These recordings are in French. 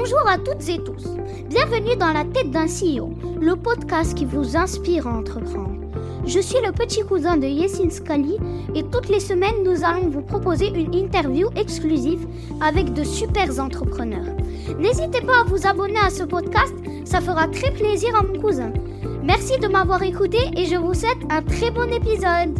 Bonjour à toutes et tous. Bienvenue dans La tête d'un CEO, le podcast qui vous inspire à entreprendre. Je suis le petit cousin de Yacine Sqalli et toutes les semaines, nous allons vous proposer une interview exclusive avec de super entrepreneurs. N'hésitez pas à vous abonner à ce podcast, ça fera très plaisir à mon cousin. Merci de m'avoir écouté et je vous souhaite un très bon épisode.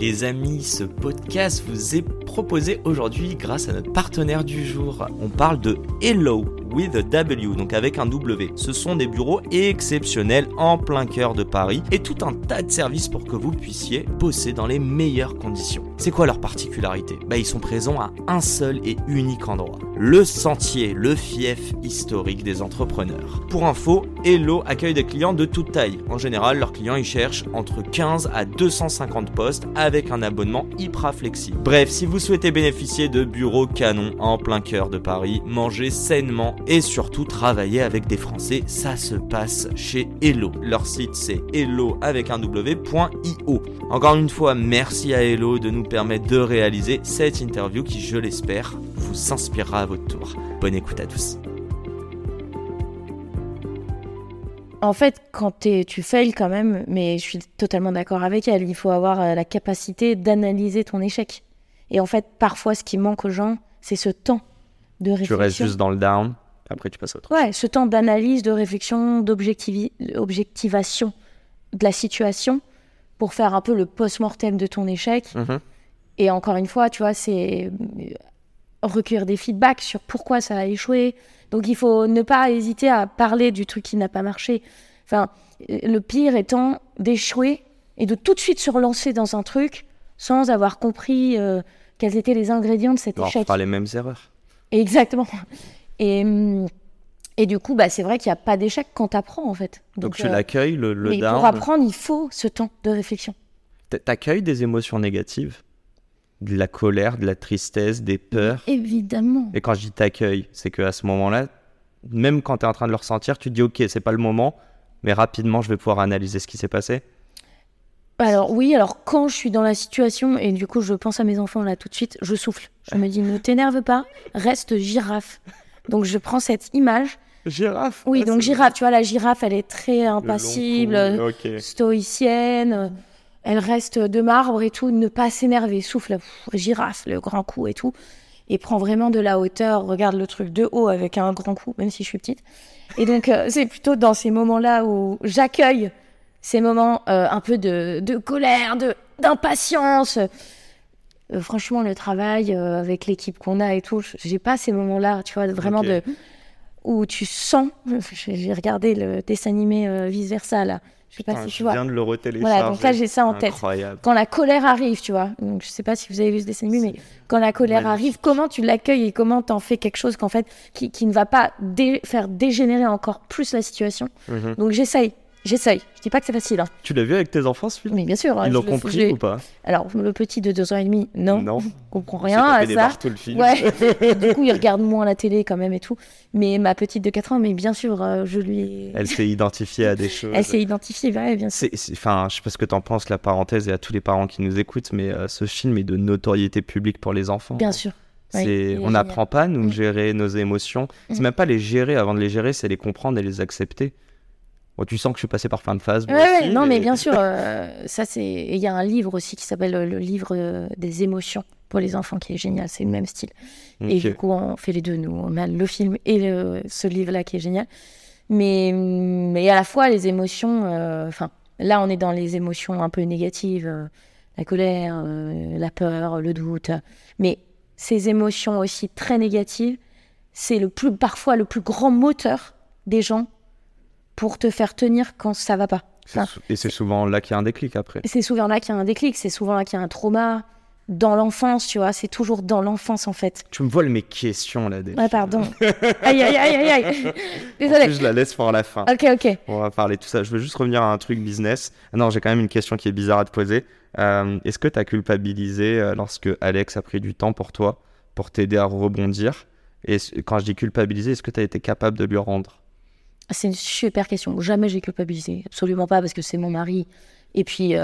Les amis, ce podcast vous est proposé aujourd'hui grâce à notre partenaire du jour. On parle de Hello with a W, donc avec un W. Ce sont des bureaux exceptionnels en plein cœur de Paris et tout un tas de services pour que vous puissiez bosser dans les meilleures conditions. C'est quoi leur particularité ? Ils sont présents à un seul et unique endroit. Le sentier, le fief historique des entrepreneurs. Pour info, Hello accueille des clients de toute taille. En général, leurs clients y cherchent entre 15 à 250 postes avec un abonnement hyper flexible. Bref, si vous souhaitez bénéficier de bureaux canons en plein cœur de Paris, manger sainement et surtout travailler avec des Français, ça se passe chez Hello. Leur site c'est hellow.io. Encore une fois, merci à Hello de nous permettre de réaliser cette interview qui, je l'espère, vous inspirera à votre tour. Bonne écoute à tous. En fait, quand tu fails quand même, mais je suis totalement d'accord avec elle, il faut avoir la capacité d'analyser ton échec. Et en fait, parfois, ce qui manque aux gens, c'est ce temps de réflexion. Tu restes juste dans le down, après tu passes à autre chose. Ouais, ce temps d'analyse, de réflexion, d'objectivation de la situation pour faire un peu le post-mortem de ton échec. Mmh. Et encore une fois, tu vois, c'est recueillir des feedbacks sur pourquoi ça a échoué. Donc, il faut ne pas hésiter à parler du truc qui n'a pas marché. Enfin, le pire étant d'échouer et de tout de suite se relancer dans un truc sans avoir compris quels étaient les ingrédients de cet échec. On refera les mêmes erreurs. Exactement. Et du coup, c'est vrai qu'il n'y a pas d'échec quand tu apprends, en fait. Donc tu l'accueilles, le mais down. Pour apprendre, il faut ce temps de réflexion. T'accueilles des émotions négatives ? De la colère, de la tristesse, des peurs. Évidemment. Et quand je dis t'accueille, c'est qu'à ce moment-là, même quand tu es en train de le ressentir, tu te dis « Ok, c'est pas le moment, mais rapidement, je vais pouvoir analyser ce qui s'est passé. » Alors oui, alors quand je suis dans la situation, et du coup, je pense à mes enfants là tout de suite, je souffle. Je me dis « Ne t'énerve pas, reste girafe. » Donc je prends cette image. Girafe. Oui, donc girafe, tu vois, la girafe, elle est très impassible, stoïcienne. Elle reste de marbre et tout, ne pas s'énerver, souffle, girafe, le grand coup et tout. Et prends vraiment de la hauteur, regarde le truc de haut avec un grand coup, même si je suis petite. Et donc, c'est plutôt dans ces moments-là où j'accueille ces moments un peu de colère, d'impatience. Franchement, le travail avec l'équipe qu'on a et tout, j'ai pas ces moments-là, tu vois, vraiment où tu sens. J'ai regardé le dessin animé Vice Versa, là. Je sais pas si tu vois. Je viens de le retélécharger. Voilà, donc là, j'ai ça en tête. Quand la colère arrive, tu vois. Donc, je sais pas si vous avez vu ce dessin animé, mais quand la colère arrive, comment tu l'accueilles et comment t'en fais quelque chose qu'en fait, qui ne va pas faire dégénérer encore plus la situation. Mm-hmm. Donc, j'essaye. Je dis pas que c'est facile. Hein. Tu l'as vu avec tes enfants, ce film ? Mais bien sûr. Ils l'ont compris ou pas ? Alors, le petit de 2 ans et demi, non. Il comprend rien à ça. Tout le film. Ouais. Du coup, il regarde moins la télé quand même et tout. Mais ma petite de 4 ans, mais bien sûr, je lui. Elle s'est identifiée à des choses. Elle s'est identifiée, ouais, bien sûr. Enfin, je sais pas ce que t'en penses, la parenthèse, et à tous les parents qui nous écoutent, mais ce film est de notoriété publique pour les enfants. Bien sûr. C'est, on n'apprend pas, nous, gérer nos émotions. C'est même pas les gérer. Avant de les gérer, c'est les comprendre et les accepter. Bon, tu sens que je suis passé par plein de phases. Ouais, non, mais bien sûr, ça c'est. Il y a un livre aussi qui s'appelle le livre des émotions pour les enfants qui est génial. C'est le même style. Okay. Et du coup, on fait les deux. Nous, on a le film et ce livre-là qui est génial. Mais à la fois les émotions. Enfin, là, on est dans les émotions un peu négatives, la colère, la peur, le doute. Mais ces émotions aussi très négatives, c'est parfois le plus grand moteur des gens. Pour te faire tenir quand ça va pas. Et c'est souvent là qu'il y a un déclic après. C'est souvent là qu'il y a un trauma dans l'enfance, tu vois. C'est toujours dans l'enfance, en fait. Tu me voles mes questions, là, déjà. Ouais, pardon. Aïe. Désolée. En plus, je la laisse pour la fin. Ok. On va parler de tout ça. Je veux juste revenir à un truc business. Non, j'ai quand même une question qui est bizarre à te poser. Est-ce que tu as culpabilisé lorsque Alex a pris du temps pour toi, pour t'aider à rebondir ? Et quand je dis culpabiliser, est-ce que tu as été capable de lui rendre ? C'est une super question. Jamais j'ai culpabilisé. Absolument pas, parce que c'est mon mari Et puis,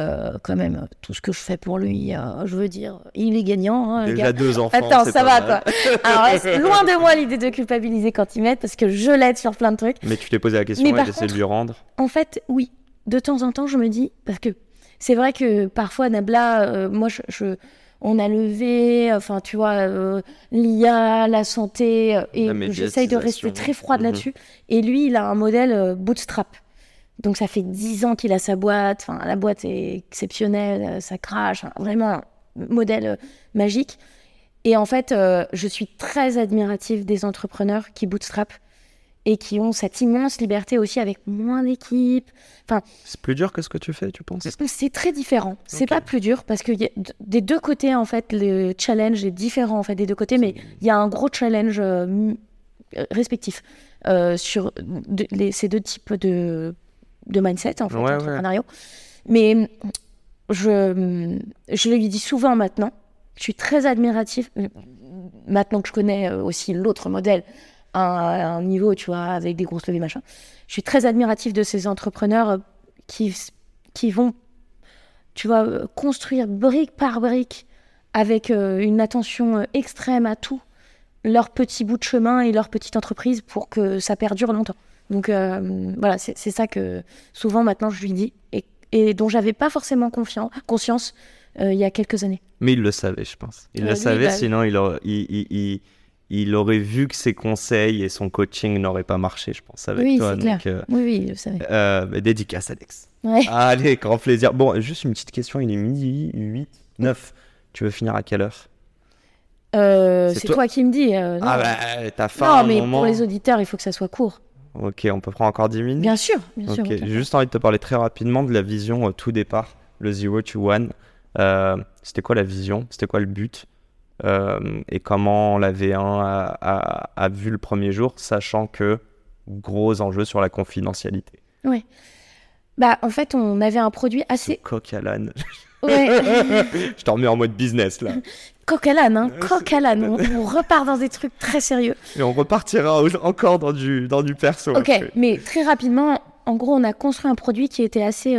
quand même, tout ce que je fais pour lui, je veux dire, il est gagnant. Hein, déjà 2 enfants, attends, c'est ça pas va, mal. Toi. Alors, reste loin de moi l'idée de culpabiliser quand il m'aide, parce que je l'aide sur plein de trucs. Mais tu t'es posé la question, et j'essaie de lui rendre. En fait, oui. De temps en temps, je me dis, parce que c'est vrai que parfois, Nabla, moi, on a levé, enfin, tu vois, l'IA, la santé, et j'essaye de rester très froide là-dessus. Et lui, il a un modèle bootstrap. Donc, ça fait 10 ans qu'il a sa boîte. Enfin, la boîte est exceptionnelle, ça crache. Enfin, vraiment, un modèle magique. Et en fait, je suis très admirative des entrepreneurs qui bootstrap et qui ont cette immense liberté aussi avec moins d'équipe. Enfin, c'est plus dur que ce que tu fais, tu penses ? C'est très différent. C'est pas plus dur parce que des deux côtés, en fait, le challenge est différent en fait, des deux côtés. Mais il y a un gros challenge respectif sur ces deux types de mindset en fait, entrepreneurial. Mais je lui dis souvent maintenant, je suis très admirative, maintenant que je connais aussi l'autre modèle à un niveau, tu vois, avec des grosses levées, machin, je suis très admirative de ces entrepreneurs qui vont, tu vois, construire brique par brique avec une attention extrême à tout, leur petit bout de chemin et leur petite entreprise pour que ça perdure longtemps. Donc voilà, c'est ça que souvent maintenant je lui dis et dont j'avais pas forcément conscience il y a quelques années. Mais il le savait, je pense. Il le savait, bah, sinon il aurait vu que ses conseils et son coaching n'auraient pas marché, je pense, avec toi. C'est donc, clair. Oui, il le savait. Dédicace, Alex. Ouais. Allez, grand plaisir. Bon, juste une petite question, il est midi 8, 9. Tu veux finir à quelle heure ? C'est toi qui me dis. T'as faim. Non, mais pour les auditeurs, il faut que ça soit court. Ok, on peut prendre encore 10 minutes ? Bien sûr. Okay. J'ai juste envie de te parler très rapidement de la vision au tout départ, le Zero to One. C'était quoi la vision ? C'était quoi le but ? Et comment la V1 a vu le premier jour, sachant que gros enjeu sur la confidentialité. Oui. Bah, en fait, on avait un produit assez... Coq à l'âne. Ouais. Je te remets en mode business, là. Coq à l'âne, hein. Coq à l'âne. On repart dans des trucs très sérieux. Et on repartira encore dans du perso. Ok, après. Mais très rapidement, en gros, on a construit un produit qui était assez...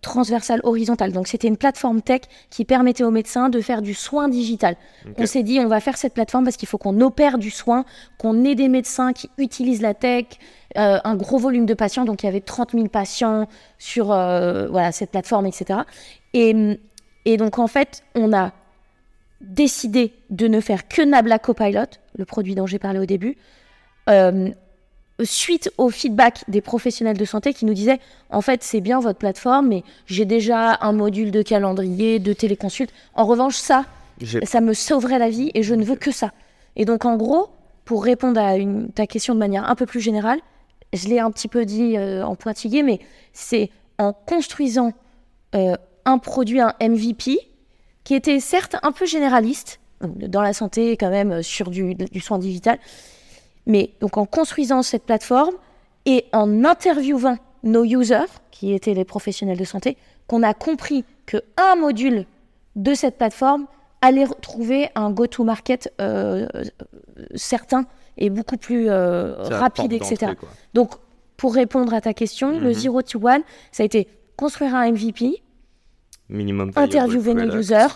transversale, horizontale. Donc, c'était une plateforme tech qui permettait aux médecins de faire du soin digital. Okay. On s'est dit, on va faire cette plateforme parce qu'il faut qu'on opère du soin, qu'on ait des médecins qui utilisent la tech, un gros volume de patients. Donc, il y avait 30 000 patients sur cette plateforme, etc. Et donc, en fait, on a décidé de ne faire que Nabla Copilot, le produit dont j'ai parlé au début, suite au feedback des professionnels de santé qui nous disaient « En fait, c'est bien votre plateforme, mais j'ai déjà un module de calendrier, de téléconsulte. En revanche, ça me sauverait la vie et je ne veux que ça. » Et donc, en gros, pour répondre à ta question de manière un peu plus générale, je l'ai un petit peu dit en pointillé, mais c'est en construisant un produit, un MVP, qui était certes un peu généraliste, dans la santé quand même, sur du soin digital, mais donc en construisant cette plateforme et en interviewant nos users, qui étaient les professionnels de santé, qu'on a compris qu'un module de cette plateforme allait trouver un go-to-market certain et beaucoup plus rapide, etc. Donc, pour répondre à ta question, le Zero to One, ça a été construire un MVP, interviewer nos users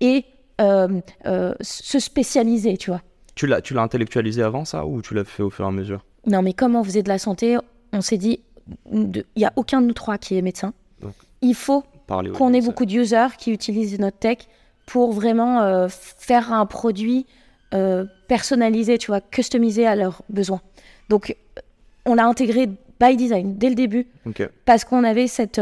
et se spécialiser, tu vois. Tu l'as intellectualisé avant ça ou tu l'as fait au fur et à mesure ? Non, mais comme on faisait de la santé, on s'est dit, il n'y a aucun de nous trois qui est médecin. Donc, il faut qu'on ait beaucoup de users qui utilisent notre tech pour vraiment faire un produit personnalisé, tu vois, customisé à leurs besoins. Donc, on l'a intégré by design dès le début parce qu'on avait cette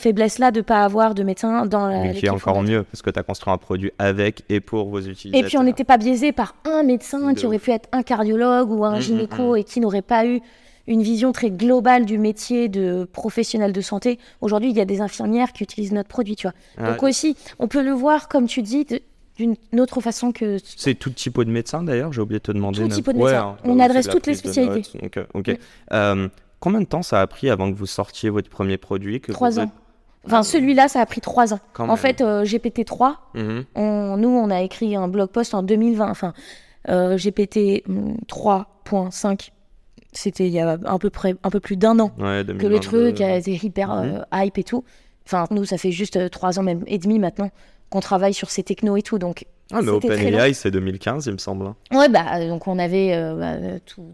faiblesse-là de ne pas avoir de médecin dans la... Mais qui est encore mieux, parce que tu as construit un produit avec et pour vos utilisateurs. Et puis, on n'était pas biaisé par un médecin qui aurait pu être un cardiologue ou un gynéco et qui n'aurait pas eu une vision très globale du métier de professionnel de santé. Aujourd'hui, il y a des infirmières qui utilisent notre produit, tu vois. Donc aussi, on peut le voir, comme tu dis, d'une autre façon que... C'est tout type de médecin, d'ailleurs, j'ai oublié de te demander. Tout type de médecin. On adresse toutes les spécialités. Combien de temps ça a pris avant que vous sortiez votre premier produit que 3 ans. Enfin, celui-là, ça a pris 3 ans. En fait, GPT-3, on a écrit un blog post en 2020. Enfin, GPT 3.5 c'était il y a un peu plus d'un an que le truc a été hyper hype et tout. Enfin, nous, ça fait juste 3 ans même et demi maintenant qu'on travaille sur ces technos et tout, donc... Ah, mais OpenAI, c'est 2015, il me semble. Ouais, bah, donc on avait tout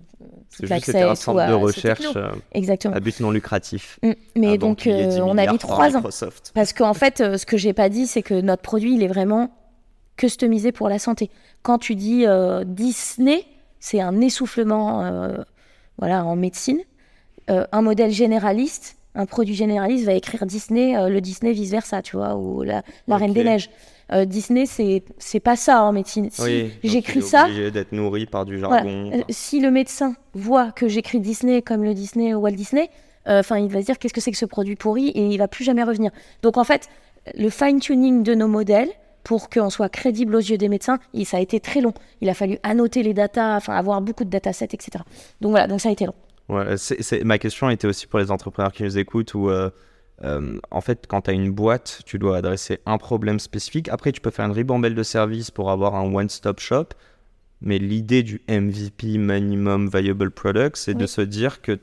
l'accès. C'était un centre de recherche à but non lucratif. Mais donc, on a mis 3 ans. Parce qu'en fait, ce que j'ai pas dit, c'est que notre produit, il est vraiment customisé pour la santé. Quand tu dis Disney, c'est un essoufflement en médecine. Un modèle généraliste, un produit généraliste va écrire Disney, le Disney Vice Versa, tu vois, ou la Reine des Neiges. Disney, c'est pas ça en médecine. Si j'écris ça, obligé d'être nourri par du jargon. Voilà. Si le médecin voit que j'écris Disney comme le Disney ou Walt Disney, il va se dire qu'est-ce que c'est que ce produit pourri, et il va plus jamais revenir. Donc en fait, le fine-tuning de nos modèles pour qu'on soit crédible aux yeux des médecins, ça a été très long. Il a fallu annoter les datas, avoir beaucoup de datasets, etc. Donc voilà, ça a été long. Ouais, ma question était aussi pour les entrepreneurs qui nous écoutent où en fait, quand tu as une boîte, tu dois adresser un problème spécifique. Après, tu peux faire une ribambelle de services pour avoir un one-stop shop. Mais l'idée du MVP, Minimum Viable Product, c'est de se dire que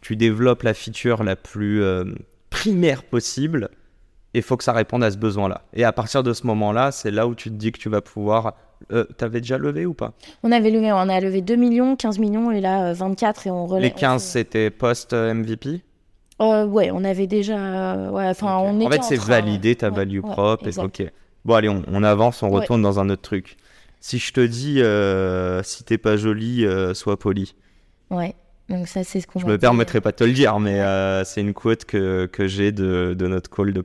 tu développes la feature la plus primaire possible et il faut que ça réponde à ce besoin-là. Et à partir de ce moment-là, c'est là où tu te dis que tu vas pouvoir... t'avais déjà levé ou pas ? On avait levé, on a levé 2 millions, 15 millions et là 24 et on relève. Les 15, c'était post-MVP ? On avait déjà... on était en fait, c'est valider ta value prop. Ok. Bon, allez, on avance, on retourne dans un autre truc. Si je te dis, si t'es pas jolie, sois poli. Ouais, donc ça, c'est ce qu'on... Je me permettrai pas de te le dire, mais c'est une quote que j'ai de notre call de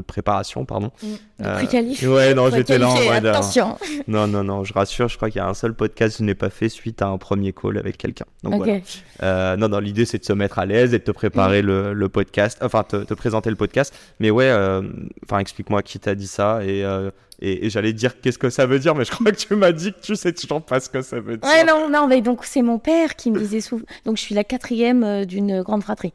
préparation, pardon. De pré-qualif. J'étais là en mode... Attention. Non, je rassure, je crois qu'il y a un seul podcast que je n'ai pas fait suite à un premier call avec quelqu'un. Donc voilà. Non, l'idée, c'est de se mettre à l'aise et de te préparer le podcast, te présenter le podcast. Mais explique-moi qui t'a dit ça et j'allais dire qu'est-ce que ça veut dire, mais je crois que tu m'as dit que tu sais toujours pas ce que ça veut dire. Ouais, non, mais donc c'est mon père qui me disait souvent. Donc je suis la 4e d'une grande fratrie.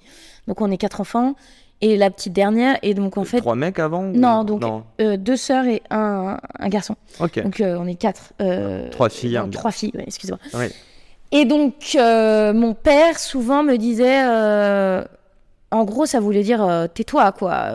Donc on est 4 enfants et la petite dernière. Et donc en fait. 3 mecs avant ou... Non, donc 2 sœurs et un garçon. Ok. Donc on est 4. 3 filles. 3 filles, excusez-moi. Oui. Et donc mon père souvent me disait, en gros ça voulait dire tais-toi quoi.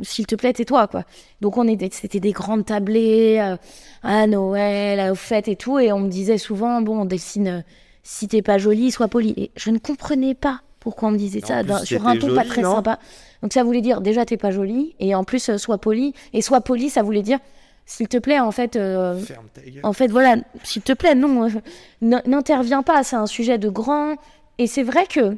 S'il te plaît, tais-toi, quoi. Donc, c'était des grandes tablées à Noël, aux fêtes et tout. Et on me disait souvent, on dessine, si t'es pas jolie, sois polie. Et je ne comprenais pas pourquoi on me disait ça sur un ton pas très sympa. Donc, ça voulait dire, déjà, t'es pas jolie. Et en plus, sois polie. Et sois polie, ça voulait dire, s'il te plaît, en fait... Ferme ta gueule. En fait, voilà, s'il te plaît, non. N'interviens pas, c'est un sujet de grand... Et c'est vrai que...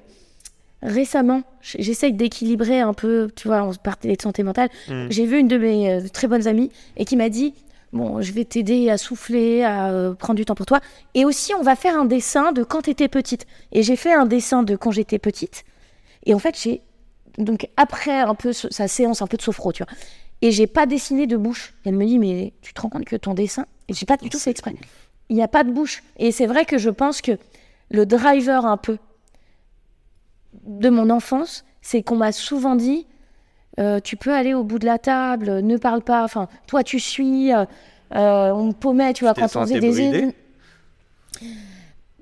Récemment, j'essaye d'équilibrer un peu, tu vois, on parlait de santé mentale. J'ai vu une de mes très bonnes amies et qui m'a dit, je vais t'aider à souffler, à prendre du temps pour toi. Et aussi, on va faire un dessin de quand t'étais petite. Et j'ai fait un dessin de quand j'étais petite. Et en fait, donc après un peu sa séance, un peu de sophro, tu vois. Et j'ai pas dessiné de bouche. Et elle me dit, mais tu te rends compte que ton dessin, et j'ai pas du tout fait exprès. Il n'y a pas de bouche. Et c'est vrai que je pense que le driver un peu de mon enfance, c'est qu'on m'a souvent dit tu peux aller au bout de la table, ne parle pas, toi tu suis, on me paumait, tu vois, quand on faisait des...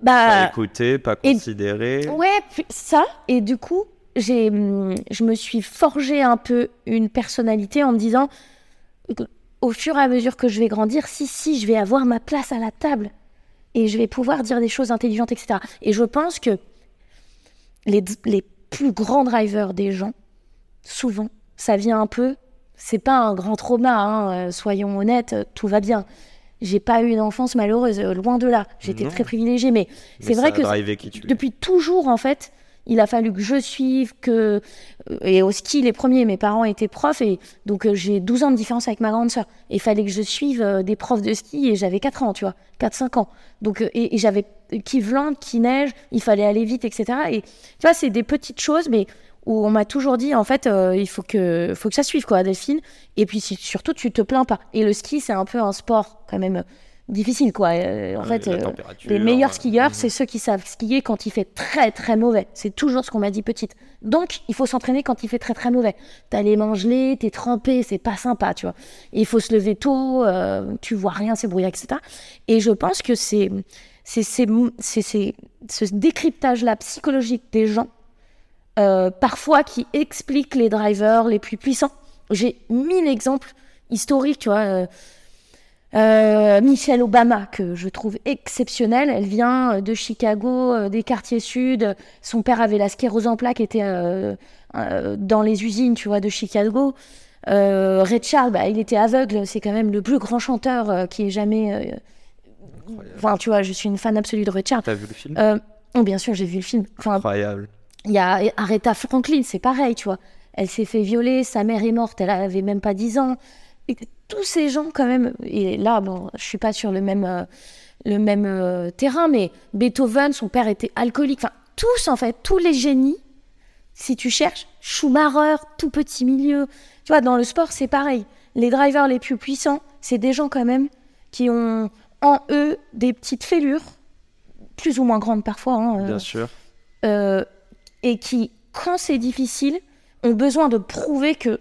Pas écouté, pas considéré. Ouais, ça, et du coup, je me suis forgé un peu une personnalité en me disant au fur et à mesure que je vais grandir, si, je vais avoir ma place à la table et je vais pouvoir dire des choses intelligentes, etc. Et je pense que les plus grands drivers des gens, souvent, ça vient un peu... C'est pas un grand trauma, soyons honnêtes, tout va bien. J'ai pas eu une enfance malheureuse, loin de là. J'étais très privilégiée, mais c'est vrai que depuis toujours, en fait, il a fallu que je suive, et au ski, les premiers, mes parents étaient profs, et donc j'ai 12 ans de différence avec ma grande sœur. Il fallait que je suive des profs de ski, et j'avais 4 ans, tu vois, 4-5 ans. Donc, et j'avais... qui vente, qui neige, il fallait aller vite, etc. Et tu vois, c'est des petites choses, mais où on m'a toujours dit, en fait, il faut que ça suive, quoi, Delphine. Et puis surtout, tu te plains pas. Et le ski, c'est un peu un sport quand même difficile, quoi. Les meilleurs skieurs, c'est ceux qui savent skier quand il fait très, très mauvais. C'est toujours ce qu'on m'a dit petite. Donc, il faut s'entraîner quand il fait très, très mauvais. T'as les mains gelées, t'es trempé, c'est pas sympa, tu vois. Et il faut se lever tôt, tu vois rien, c'est brouillard, etc. Et je pense que c'est... ce décryptage-là psychologique des gens, parfois qui explique les drivers les plus puissants. J'ai 1000 exemples historiques, tu vois. Michelle Obama, que je trouve exceptionnelle, elle vient de Chicago, des quartiers sud. Son père avait la sclérose en plaques, était dans les usines, tu vois, de Chicago. Ray Charles, bah, il était aveugle, c'est quand même le plus grand chanteur qui ait jamais. Enfin, tu vois, je suis une fan absolue de Ray Charles. T'as vu le film ? Oh, bien sûr, j'ai vu le film. Enfin, incroyable. Il y a Aretha Franklin, c'est pareil, tu vois. Elle s'est fait violer, sa mère est morte, elle avait même pas 10 ans. Et tous ces gens, quand même, et là, bon, je suis pas sur le même terrain, mais Beethoven, son père était alcoolique. Enfin, tous, en fait, tous les génies, si tu cherches, Schumacher, tout petit milieu. Tu vois, dans le sport, c'est pareil. Les drivers les plus puissants, c'est des gens, quand même, qui ont en eux des petites fêlures, plus ou moins grandes parfois. Hein, bien sûr. Et qui, quand c'est difficile, ont besoin de prouver que,